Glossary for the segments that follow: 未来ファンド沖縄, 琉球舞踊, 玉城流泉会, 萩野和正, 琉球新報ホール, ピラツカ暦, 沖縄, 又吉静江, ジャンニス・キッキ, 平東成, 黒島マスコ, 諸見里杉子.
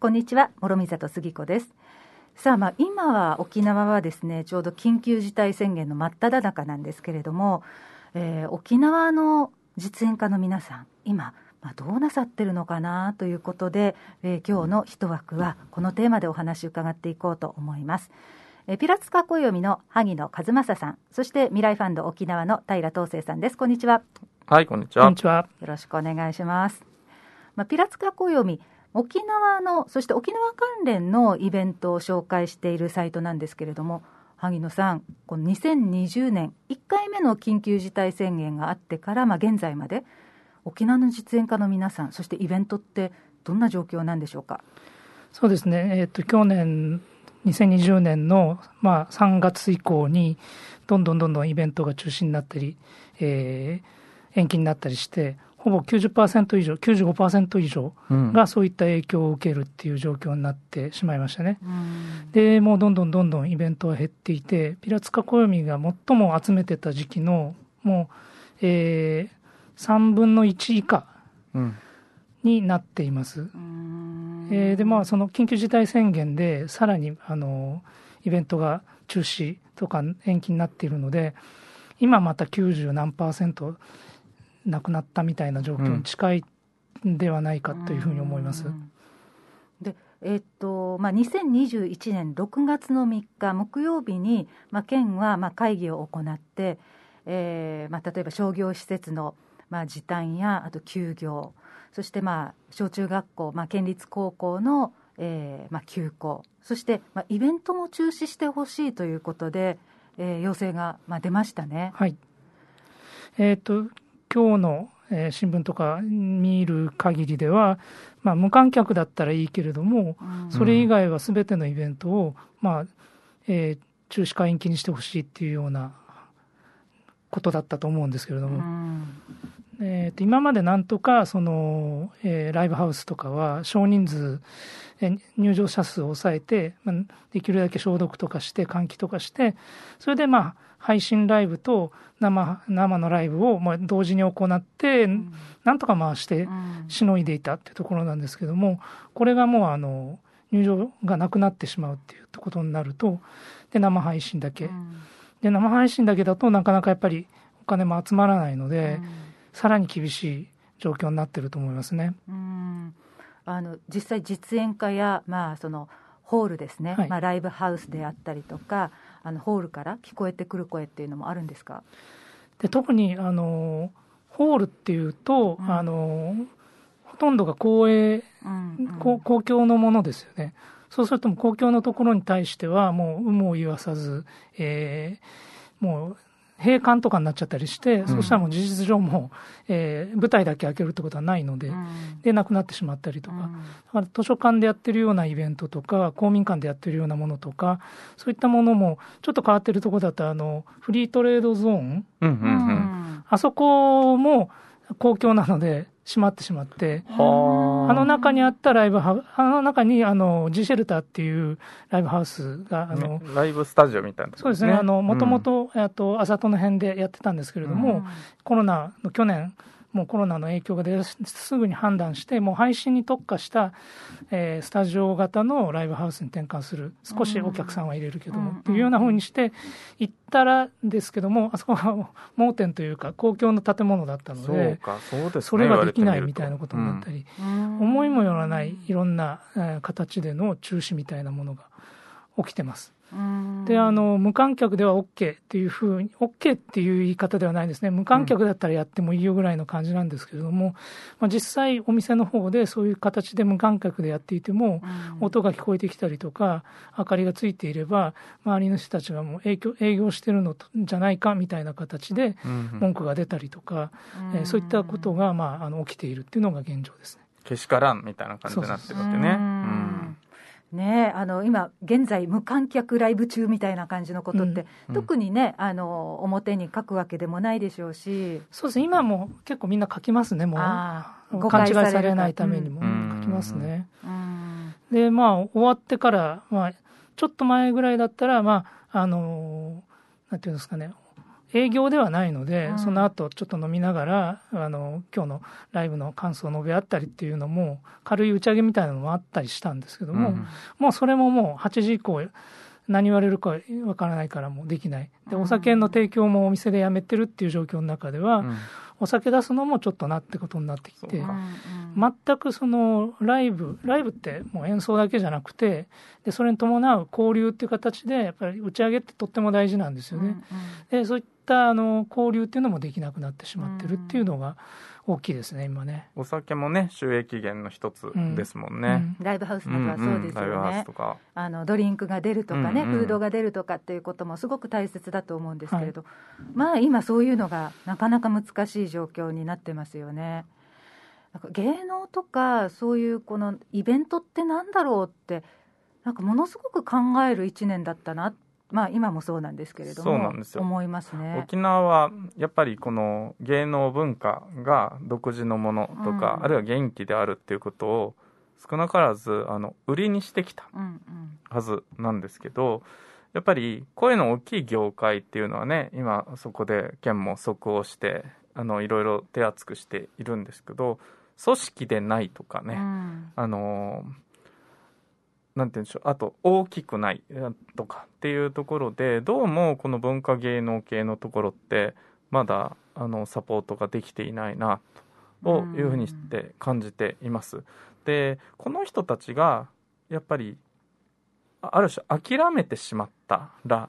こんにちは、諸見里杉子です。さあ、今は沖縄はですね、ちょうど緊急事態宣言の真っ只中なんですけれども、沖縄の実演家の皆さん、今どうなさってるのかなということで、今日の一枠はこのテーマでお話を伺っていこうと思います。ピラツカ暦の萩野和正さん、そして未来ファンド沖縄の平東成さんです。こんにちは。はい、こんにちは。こんにちは。よろしくお願いします。ピラツカ暦、沖縄のそして沖縄関連のイベントを紹介しているサイトなんですけれども、萩野さん、この2020年1回目の緊急事態宣言があってから、現在まで沖縄の実演家の皆さん、そしてイベントってどんな状況なんでしょうか。そうですね、去年2020年の、3月以降にどんどんイベントが中止になったり、延期になったりして、ほぼ 90% 以上 95% 以上がそういった影響を受けるっていう状況になってしまいましたね。でもうどんどんイベントは減っていて、ピラツカ暦が最も集めてた時期のもう、3分の1以下になっています。でその緊急事態宣言でさらにイベントが中止とか延期になっているので、今また90何%なくなったみたいな状況に近いんではないかというふうに思います。で、2021年6月の3日木曜日に、県は会議を行って、例えば商業施設の時短やあと休業、そして小中学校、県立高校の、休校、そしてイベントも中止してほしいということで、要請が出ましたね。はい。今日の、新聞とか見る限りでは、無観客だったらいいけれども、それ以外はすべてのイベントを、中止か延期にしてほしいっていうようなことだったと思うんですけれども、今までなんとかその、ライブハウスとかは少人数、入場者数を抑えて、できるだけ消毒とかして換気とかして、それで配信ライブと生のライブを同時に行って、なんとか回してしのいでいたっていうところなんですけども、これがもう入場がなくなってしまうっていうことになると、で生配信だけ、で生配信だけだとなかなかやっぱりお金も集まらないので、さらに厳しい状況になっていると思いますね。実際実演家や、そのホールですね、ライブハウスであったりとか、ホールから聞こえてくる声っていうのもあるんですか。で特にホールっていうと、ほとんどが公共のものですよね。そうするとも公共のところに対してはもう有無を言わさず、もう閉館とかになっちゃったりして、そうしたらもう事実上も、舞台だけ開けるってことはないので、でなくなってしまったりとか、だから図書館でやってるようなイベントとか、公民館でやってるようなものとか、そういったものもちょっと変わってるところだと、フリートレードゾーン、あそこも公共なので閉まってしまって、中にあったライブハウス、中にGシェルターっていうライブハウスがライブスタジオみたいな、ね、そうですね、もともとあさとの辺でやってたんですけれども、コロナの去年もうコロナの影響が出すぐに判断して、もう配信に特化した、スタジオ型のライブハウスに転換する、少しお客さんは入れるけどもっていうような風にして行ったらですけども、あそこは盲点というか公共の建物だったの で、そうですね、それができないみたいなことになったり、思いもよらないいろんな、形での中止みたいなものが起きてます。で無観客では OK っていうふうに、OK っていう言い方ではないですね、無観客だったらやってもいいよぐらいの感じなんですけれども、実際お店の方でそういう形で無観客でやっていても、音が聞こえてきたりとか明かりがついていれば、周りの人たちがもう営業してるのじゃないかみたいな形で文句が出たりとか、そういったことが、起きているっていうのが現状ですね。けしからんみたいな感じになってるわけね。今現在無観客ライブ中みたいな感じのことって、特にね、表に書くわけでもないでしょうし。そうですね、今も結構みんな書きますね、もう勘違いされないためにも書きますね。で終わってから、ちょっと前ぐらいだったら、なんていうんですかね、営業ではないので、その後ちょっと飲みながら今日のライブの感想を述べ合ったりっていうのも軽い打ち上げみたいなのもあったりしたんですけども、もうそれももう8時以降何言われるかわからないからもうできないで、お酒の提供もお店でやめてるっていう状況の中では、お酒出すのもちょっとなってことになってきて、全くそのライブってもう演奏だけじゃなくて、でそれに伴う交流っていう形でやっぱり打ち上げってとっても大事なんですよね。でそういった交流っていうのもできなくなってしまってるっていうのが大きいですね今ね。お酒もね収益源の一つですもんね、ライブハウスなんかはそうですよね、ドリンクが出るとかね、フードが出るとかっていうこともすごく大切だと思うんですけれど、まあ今そういうのがなかなか難しい状況になってますよね。なんか芸能とかそういうこのイベントってなんだろうってなんかものすごく考える1年だったな、まあ今もそうなんですけれども。そうなんですよ、思いますね。沖縄はやっぱりこの芸能文化が独自のものとか、あるいは元気であるっていうことを少なからず売りにしてきたはずなんですけど、やっぱり声の大きい業界っていうのはね、今そこで県も即応していろいろ手厚くしているんですけど、組織でないとかね、なんて言うんでしょう、あと大きくないとかっていうところで、どうもこの文化芸能系のところってまだサポートができていないなというふうにして感じています。でこの人たちがやっぱりある種諦めてしまったら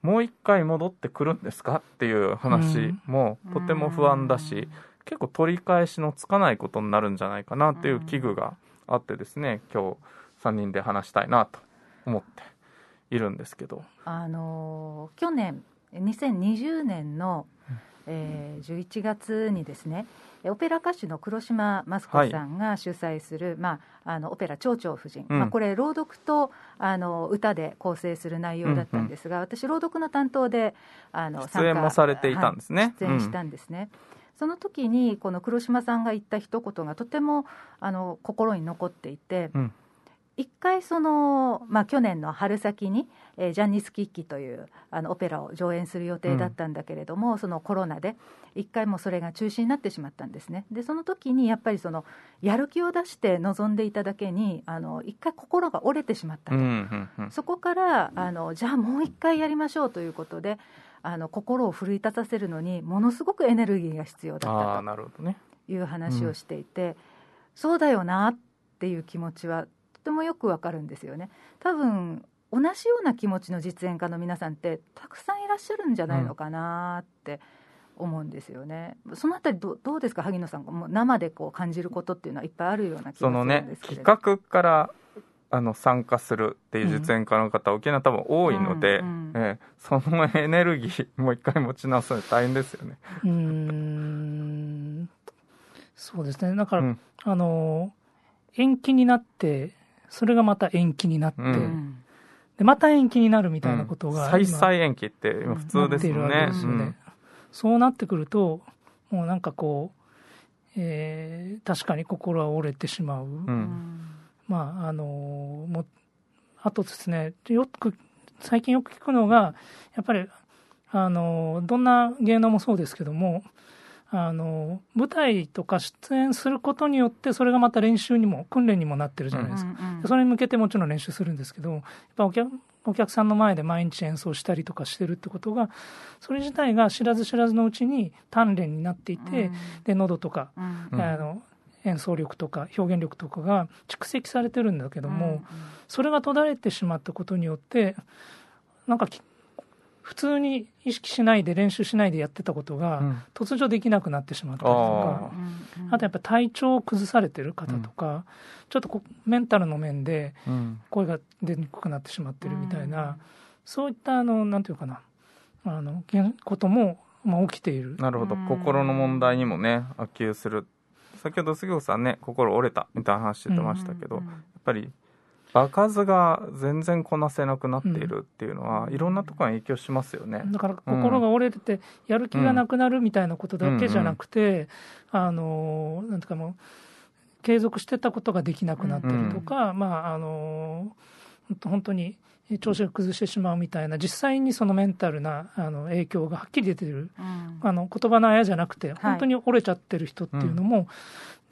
もう一回戻ってくるんですかっていう話もとても不安だし、結構取り返しのつかないことになるんじゃないかなという危惧があってですね、今日3人で話したいなと思っているんですけど、去年2020年の、11月にですね、オペラ歌手の黒島マスコさんが主催する、オペラ蝶々夫人、これ朗読と歌で構成する内容だったんですが、私朗読の担当で出演もされていたんですね、出演したんですね、その時にこの黒島さんが言った一言がとても心に残っていて、一回去年の春先に、ジャンニス・キッキというオペラを上演する予定だったんだけれども、そのコロナで一回もそれが中止になってしまったんですね。でその時にやっぱりやる気を出して臨んでいただけに一回心が折れてしまったと、そこからじゃあもう一回やりましょうということで心を奮い立たせるのにものすごくエネルギーが必要だったという話をしていて、そうだよなっていう気持ちはとてもよくわかるんですよね。多分同じような気持ちの実演家の皆さんってたくさんいらっしゃるんじゃないのかなって思うんですよね、そのあたり どうですか萩野さん、もう生でこう感じることっていうのはいっぱいあるような気がするんですけど、企画から参加するっていう実演家の方、沖縄多分多いので、そのエネルギーもう一回持ち直すの大変ですよね。そうですね、だから、延期になってそれがまた延期になって、でまた延期になるみたいなことが、再々延期って今普通ですよね。そうなってくるともうなんか確かに心は折れてしまう、あとですね、最近よく聞くのがやっぱりどんな芸能もそうですけども、舞台とか出演することによってそれがまた練習にも訓練にもなってるじゃないですか、それに向けてもちろん練習するんですけど、やっぱお客さんの前で毎日演奏したりとかしてるってことが、それ自体が知らず知らずのうちに鍛錬になっていて、で喉とか、演奏力とか表現力とかが蓄積されてるんだけども、それが途絶えてしまったことによってなんか普通に意識しないで練習しないでやってたことが突如できなくなってしまったりとか、あとやっぱ体調を崩されてる方とか、ちょっとメンタルの面で声が出にくくなってしまってるみたいな、そういったなんていうかなことも、起きている。なるほど、心の問題にもね波及する。先ほど杉本さんね、心折れたみたいな話してましたけど、やっぱり場数が全然こなせなくなっているっていうのは、いろんなところに影響しますよね。だから心が折れてて、やる気がなくなるみたいなことだけじゃなくて、なんていうかもう継続してたことができなくなってるとか、本当に調子を崩してしまうみたいな、実際にそのメンタルな影響がはっきり出てる、うん、言葉のあやじゃなくて本当に折れちゃってる人っていうのも、はい、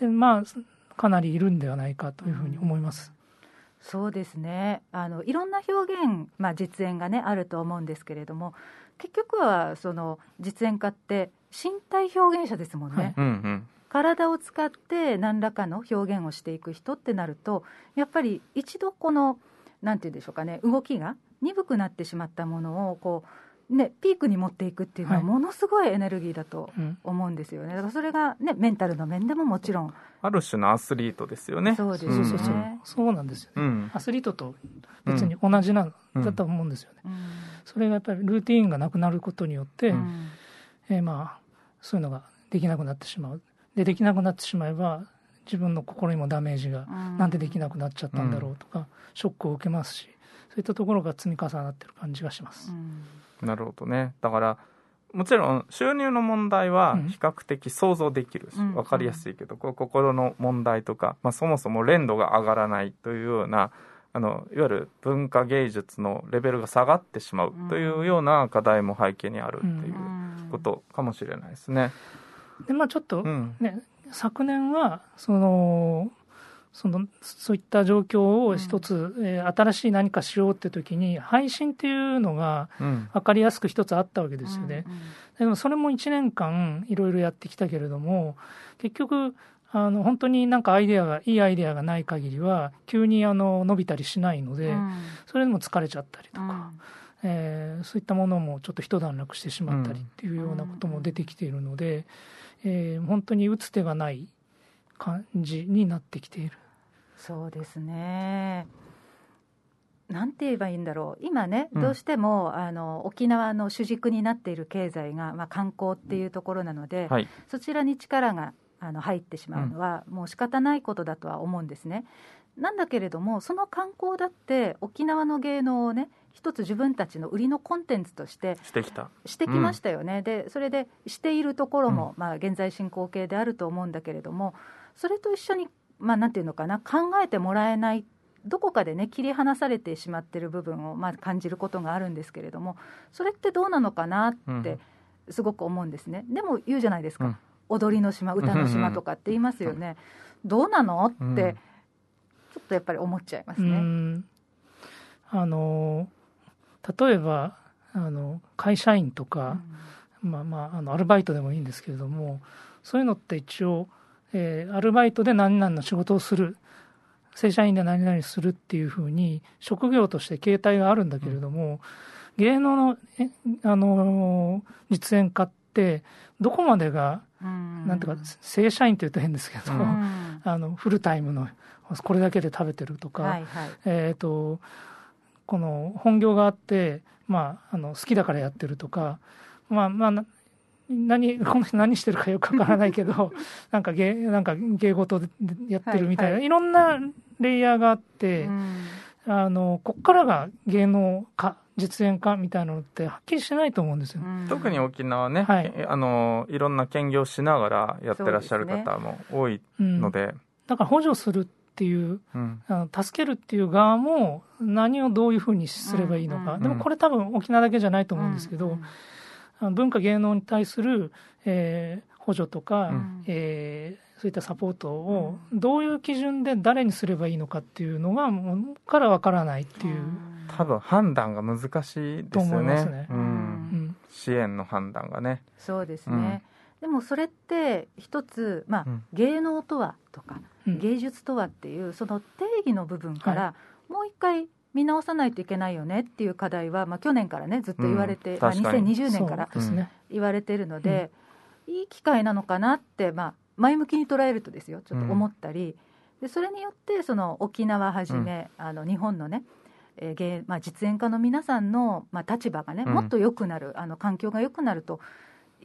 でまあ、かなりいるんではないかというふうに思います、うん、そうですね。いろんな表現、まあ、実演が、ね、あると思うんですけれども、結局はその実演家って身体表現者ですもんね、はい、うんうん、体を使って何らかの表現をしていく人ってなると、やっぱり一度このなんていうんでしょうかね、動きが鈍くなってしまったものをこう、ね、ピークに持っていくっていうのはものすごいエネルギーだと思うんですよね、はい、うん、だからそれが、ね、メンタルの面でももちろんある種のアスリートですよね。そうですね、そうなんですよね、うん、アスリートと別に同じなんだと思うんですよね、うんうん、それがやっぱりルーティーンがなくなることによって、うん、まあ、そういうのができなくなってしまう。できなくなってしまえば自分の心にもダメージが、なんでできなくなっちゃったんだろうとか、うん、ショックを受けますし、そういったところが積み重なってる感じがします、うん、なるほどね。だからもちろん収入の問題は比較的想像できるし、うん、分かりやすいけど、こう心の問題とか、まあ、そもそも練度が上がらないというような、いわゆる文化芸術のレベルが下がってしまうというような課題も背景にあるということかもしれないですね、うんうん。でまあ、ちょっと、ね、うん、昨年はそういった状況を一つ、うん、新しい何かしようって時に配信っていうのが分かりやすく一つあったわけですよね、うんうん、でもそれも1年間いろいろやってきたけれども、結局本当になんかいいアイデアがない限りは急に伸びたりしないので、うん、それでも疲れちゃったりとか、うん、そういったものもちょっと一段落してしまったりっていうようなことも出てきているので、うん、本当に打つ手がない感じになってきている。そうですね。なんて言えばいいんだろう。今ね、どうしても、うん、沖縄の主軸になっている経済が、まあ、観光っていうところなので、うん、はい、そちらに力が入ってしまうのは、うん、もう仕方ないことだとは思うんですね。なんだけれども、その観光だって沖縄の芸能をね、一つ自分たちの売りのコンテンツとしてしてきましたよね、うん、でそれでしているところも、うん、まあ、現在進行形であると思うんだけれども、それと一緒に、まあ、なんていうのかな、考えてもらえない、どこかでね切り離されてしまっている部分を、まあ、感じることがあるんですけれども、それってどうなのかなってすごく思うんですね、うん、でも言うじゃないですか、うん、踊りの島、歌の島とかって言いますよね、うん、どうなのって、うん、ちょっとやっぱり思っちゃいますね、うん、例えば会社員とか、うん、まあまあ、アルバイトでもいいんですけれども、そういうのって一応、アルバイトで何々の仕事をする、正社員で何々するっていうふうに職業として形態があるんだけれども、うん、芸能の、実演家ってどこまでが、うん、なんていうか正社員というと変ですけど、うん、フルタイムのこれだけで食べてるとか、はいはい、この本業があって、まあ、好きだからやってるとか、まあまあ、何してるかよくわからないけどなんか芸事でやってるみたいな、はいはい、いろんなレイヤーがあって、うん、こっからが芸能家、実演家みたいなのってはっきりしないと思うんですよ、うん、特に沖縄ね、はい、いろんな兼業しながらやってらっしゃる方も多いの で、うん、だから補助するっていう、うん、助けるっていう側も何をどういうふうにすればいいのか、うんうん、でもこれ多分沖縄だけじゃないと思うんですけど、うんうん、文化芸能に対する、補助とか、うんそういったサポートをどういう基準で誰にすればいいのかっていうのがもうからわからないっていう、うん、多分判断が難しいですよ ね、うんうん、支援の判断がね。そうですね、うん、でもそれって一つ、まあうん、芸能とはとか芸術とはっていうその定義の部分からもう一回見直さないといけないよねっていう課題は、まあ、去年からねずっと言われて、うん、2020年から言われているので、うん、いい機会なのかなって、まあ、前向きに捉えるとですよちょっと思ったり、うん、でそれによってその沖縄はじめ、うん、日本のね、まあ、実演家の皆さんの、まあ、立場がねもっと良くなる、うん、環境が良くなると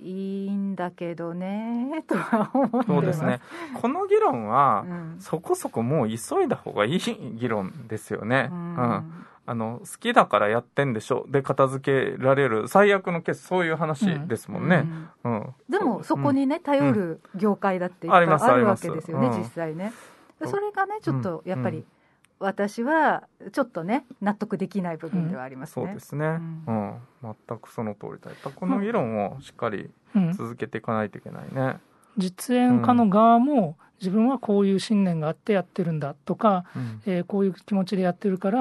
いいんだけどねとは思ってます。そうですね、この議論は、うん、そこそこもう急いだ方がいい議論ですよね、うんうん、好きだからやってんでしょで片付けられる最悪のケースそういう話ですもんね、うんうんうん、でもそこにね頼る業界だっていっぱいあるわけですよね、うん、実際ねそれがねちょっとやっぱり、うんうん私はちょっとね納得できない部分ではありますね、うん、そうですね、うんうん、全くその通りだ。この議論をしっかり続けていかないといけないね、うん、実演家の側も自分はこういう信念があってやってるんだとか、うんこういう気持ちでやってるから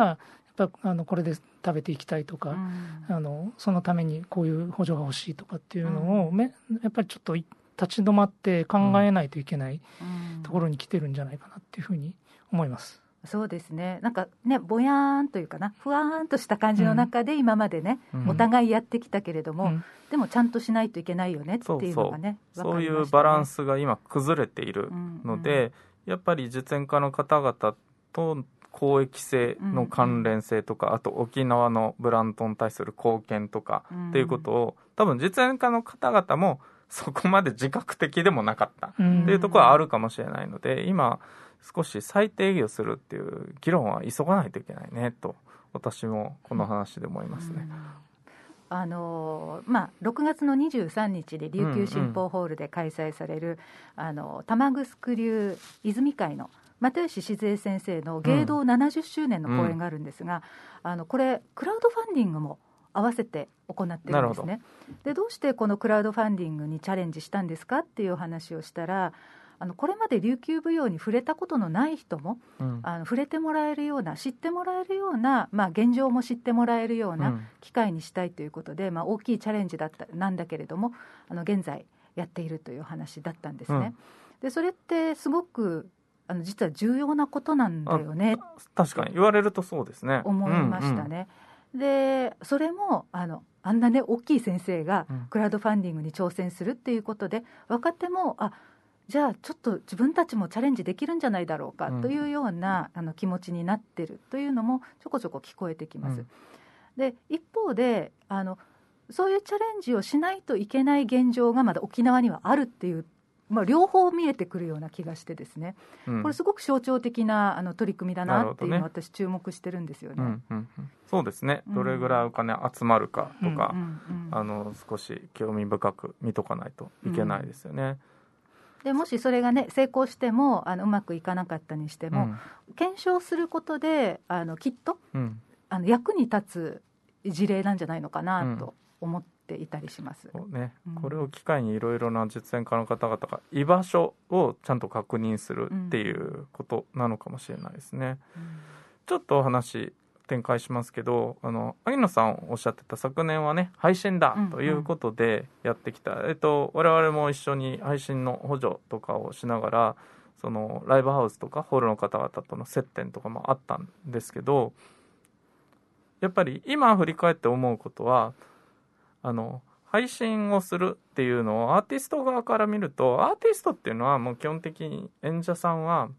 やっぱこれで食べていきたいとか、うん、そのためにこういう補助が欲しいとかっていうのを、うん、やっぱりちょっと立ち止まって考えないといけないところに来てるんじゃないかなっていうふうに思います、うん、そうですね。なんかねぼやーんというかなふわーんとした感じの中で今までね、うん、お互いやってきたけれども、うん、でもちゃんとしないといけないよねっていうのがね、そうそう、分かりましたね。そういうバランスが今崩れているので、うんうん、やっぱり実演家の方々と公益性の関連性とか、うん、あと沖縄のブランドに対する貢献とかっていうことを、うん、多分実演家の方々もそこまで自覚的でもなかったっていうところはあるかもしれないので、うん、今少し再定義をするっていう議論は急がないといけないねと私もこの話で思いますね、うん、6月の23日で琉球新報ホールで開催される、うんうん、玉城流泉会の又吉静江先生の芸道70周年の講演があるんですが、うん、これクラウドファンディングも合わせて行ってるんですね。で、どうしてこのクラウドファンディングにチャレンジしたんですかっていう話をしたら、これまで琉球舞踊に触れたことのない人も、うん、触れてもらえるような知ってもらえるような、まあ、現状も知ってもらえるような機会にしたいということで、うんまあ、大きいチャレンジだったなんだけれども現在やっているという話だったんですね、うん、でそれってすごく実は重要なことなんだよね。確かに言われるとそうですね思いましたね、うんうん、でそれもあんなね大きい先生がクラウドファンディングに挑戦するっていうことで、うん、若手もじゃあちょっと自分たちもチャレンジできるんじゃないだろうかというような、うん、気持ちになってるというのもちょこちょこ聞こえてきます、うん、で一方でそういうチャレンジをしないといけない現状がまだ沖縄にはあるっていうまあ、両方見えてくるような気がしてですね、うん、これすごく象徴的な取り組みだなっていうのを私注目してるんですよね、うんうんうん、そうですね。どれぐらいお金集まるかとか、うんうんうん、少し興味深く見とかないといけないですよね、うん、でもしそれがね成功してもうまくいかなかったにしても、うん、検証することできっと、うん、役に立つ事例なんじゃないのかなと思ってていたりします。そうね、これを機会にいろいろな実演家の方々が居場所をちゃんと確認するっていうことなのかもしれないですね、うんうん、ちょっとお話展開しますけど萩野さんおっしゃってた昨年はね配信だということでやってきた、うんうん我々も一緒に配信の補助とかをしながらそのライブハウスとかホールの方々との接点とかもあったんですけどやっぱり今振り返って思うことは配信をするっていうのをアーティスト側から見るとアーティストっていうのはもう基本的に演者さんは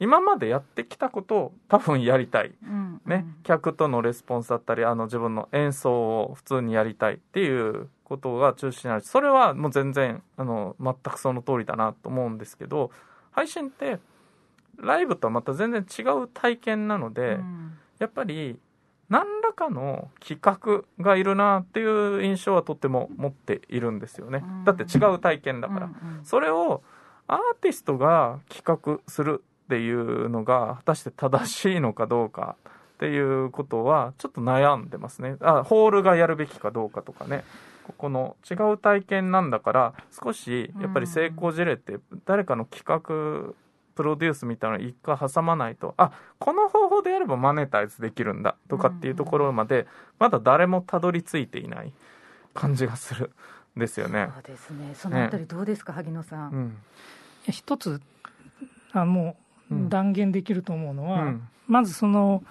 今までやってきたことを多分やりたい、うんうん、ね、客とのレスポンスだったり自分の演奏を普通にやりたいっていうことが中心になる。それはもう全然全くその通りだなと思うんですけど配信ってライブとはまた全然違う体験なので、うん、やっぱり何らかの企画がいるなっていう印象はとっても持っているんですよね。だって違う体験だから、うんうん、それをアーティストが企画するっていうのが果たして正しいのかどうかっていうことはちょっと悩んでますね。ホールがやるべきかどうかとかね。この違う体験なんだから少しやっぱり成功事例って誰かの企画プロデュースみたいなのを一回挟まないとこの方法でやればマネタイズできるんだとかっていうところまでまだ誰もたどり着いていない感じがするんですよね。そうですね。そのあたりどうですか、ね、萩野さん、うん、一つもう断言できると思うのは、うん、まずその、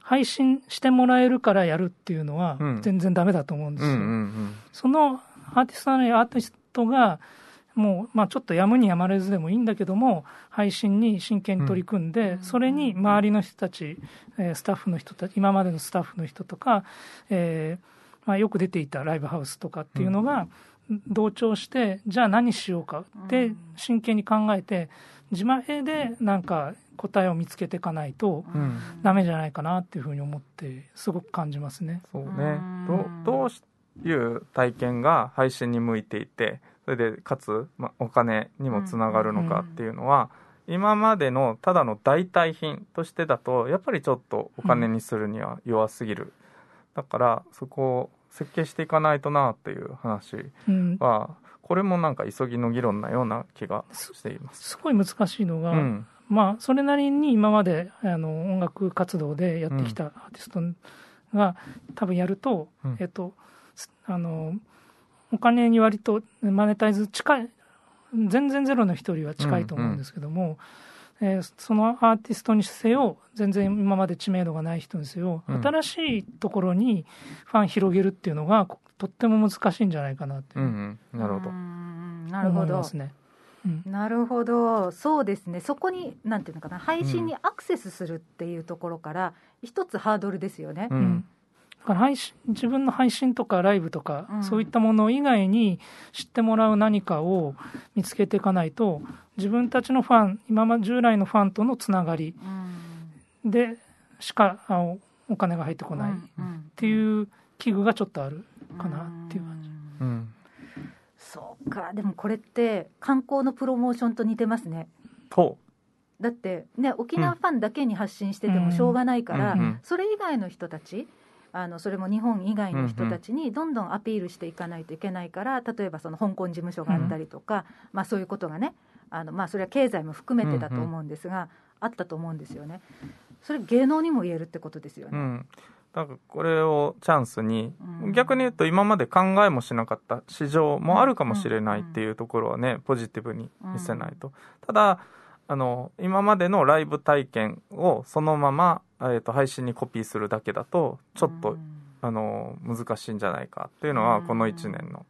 配信してもらえるからやるっていうのは全然ダメだと思うんですよ、うんうんうんうん、そのアーティストがもうちょっとやむにやまれずでもいいんだけども配信に真剣に取り組んで、うん、それに周りの人たち、スタッフの人たち今までのスタッフの人とか、よく出ていたライブハウスとかっていうのが同調して、うん、じゃあ何しようかって真剣に考えて自前でなんか答えを見つけていかないとダメじゃないかなっていうふうに思ってすごく感じますね。そうね。どういう体験が配信に向いていてそれでかつ、お金にもつながるのかっていうのは、今までのただの代替品としてだとやっぱりちょっとお金にするには弱すぎる、うん、だからそこを設計していかないとなっていう話は、うん、これもなんか急ぎの議論なような気がしています。すごい難しいのが、うんまあ、それなりに今まで音楽活動でやってきたアーティストが多分やると、うんお金に割とマネタイズ近い全然ゼロの人よりは近いと思うんですけども、うんうんそのアーティストにせよ全然今まで知名度がない人にせよ、うん、新しいところにファン広げるっていうのがとっても難しいんじゃないかなって、うんうん、なるほど思いますね。なるほど、そうですね。そこになんていうのかな、配信にアクセスするっていうところから一つハードルですよね、うんうん自分の配信とかライブとか、うん、そういったもの以外に知ってもらう何かを見つけていかないと自分たちのファン今まで従来のファンとのつながりでしか、うん、お金が入ってこないっていう危惧がちょっとあるかなっていう感じ、うんうん、そうか。でもこれって観光のプロモーションと似てますね。ほうだって、ね、沖縄ファンだけに発信しててもしょうがないから、うんうん、それ以外の人たちそれも日本以外の人たちにどんどんアピールしていかないといけないから、うんうん、例えばその香港事務所があったりとか、うんまあ、そういうことがねまあ、それは経済も含めてだと思うんですが、うんうん、あったと思うんですよね。それ芸能にも言えるってことですよね、うん、だからこれをチャンスに、うん、逆に言うと今まで考えもしなかった市場もあるかもしれないっていうところはね、うんうん、ポジティブに見せないと、うん、ただ今までのライブ体験をそのまま配信にコピーするだけだとちょっと、うん、難しいんじゃないかっていうのはこの1年の、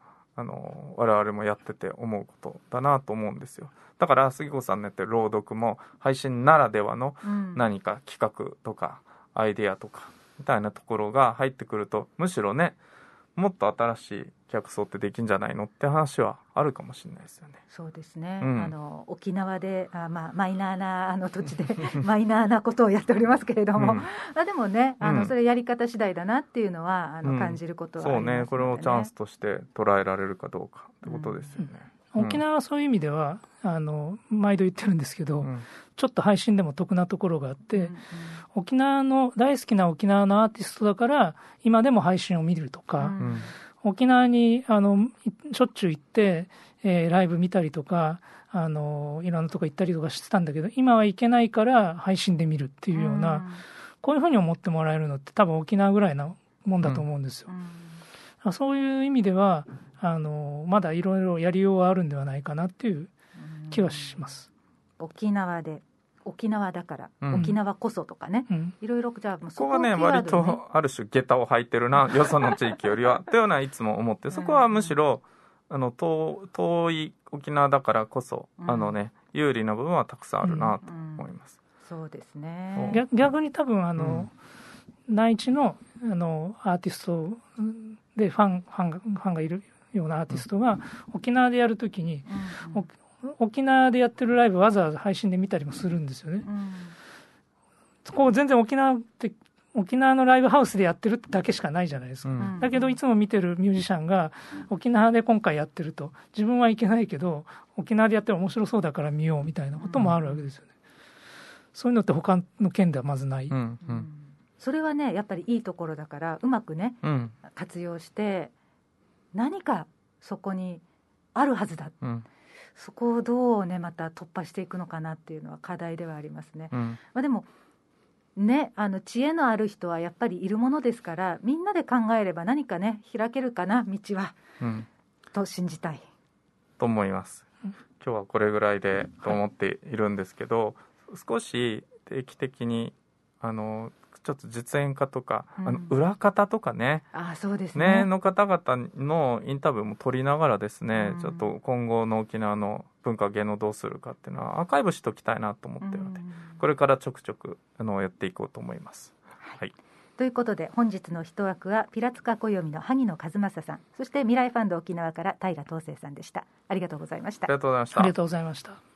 我々もやってて思うことだなと思うんですよ。だから杉子さんのやってる朗読も配信ならではの何か企画とかアイデアとかみたいなところが入ってくるとむしろねもっと新しい客層ってできんじゃないのって話はあるかもしれないですよね。そうですね、うん、沖縄でまあ、マイナーな土地でマイナーなことをやっておりますけれども、うんでもねそれやり方次第だなっていうのは感じることはありますので、ねうん、そうねこれをチャンスとして捉えられるかどうかってことですよね、うんうん、沖縄はそういう意味では毎度言ってるんですけど、うん、ちょっと配信でも得なところがあって、うんうん、沖縄の大好きな沖縄のアーティストだから今でも配信を見るとか、うん沖縄にしょっちゅう行って、ライブ見たりとかいろんなとこ行ったりとかしてたんだけど今は行けないから配信で見るっていうような、うん、こういうふうに思ってもらえるのって多分沖縄ぐらいなもんだと思うんですよ、うん、そういう意味ではまだいろいろやりようはあるんではないかなっていう気はします、うん、沖縄で沖縄だから、うん、沖縄こそとかね、うん、いろいろじゃあそこはね割とある種下駄を履いてるなよその地域よりはというのはいつも思ってそこはむしろ遠い沖縄だからこそ、うん、有利な部分はたくさんあるなと思います、うんうん、そうですね。逆に多分内地の、アーティストでファンがいるようなアーティストが沖縄でやるときに、うんうん沖縄でやってるライブわざわざ配信で見たりもするんですよね、うん、こう全然沖縄のライブハウスでやってるだけしかないじゃないですか、うん、だけどいつも見てるミュージシャンが沖縄で今回やってると自分は行けないけど沖縄でやってる面白そうだから見ようみたいなこともあるわけですよね、うん、そういうのって他の県ではまずない、うんうん、それはねやっぱりいいところだからうまくね、うん、活用して何かそこにあるはずだ、うんそこをどうねまた突破していくのかなっていうのは課題ではありますね、うんまあ、でもね知恵のある人はやっぱりいるものですからみんなで考えれば何かね開けるかな道は、うん、と信じたいと思います、うん、今日はこれぐらいでと思っているんですけど、はい、少し定期的にちょっと実演家とか、うん、裏方とか そうですね、の方々のインタビューも取りながらですね、うん、ちょっと今後の沖縄の文化芸能どうするかっていうのはアーカイブしておきたいなと思っているので、うん、これからちょくちょくやっていこうと思います、はいはい、ということで本日の一枠はピラツカ暦の萩野和正さんそして未来ファンド沖縄から平良東成さんでした。ありがとうございました。ありがとうございました。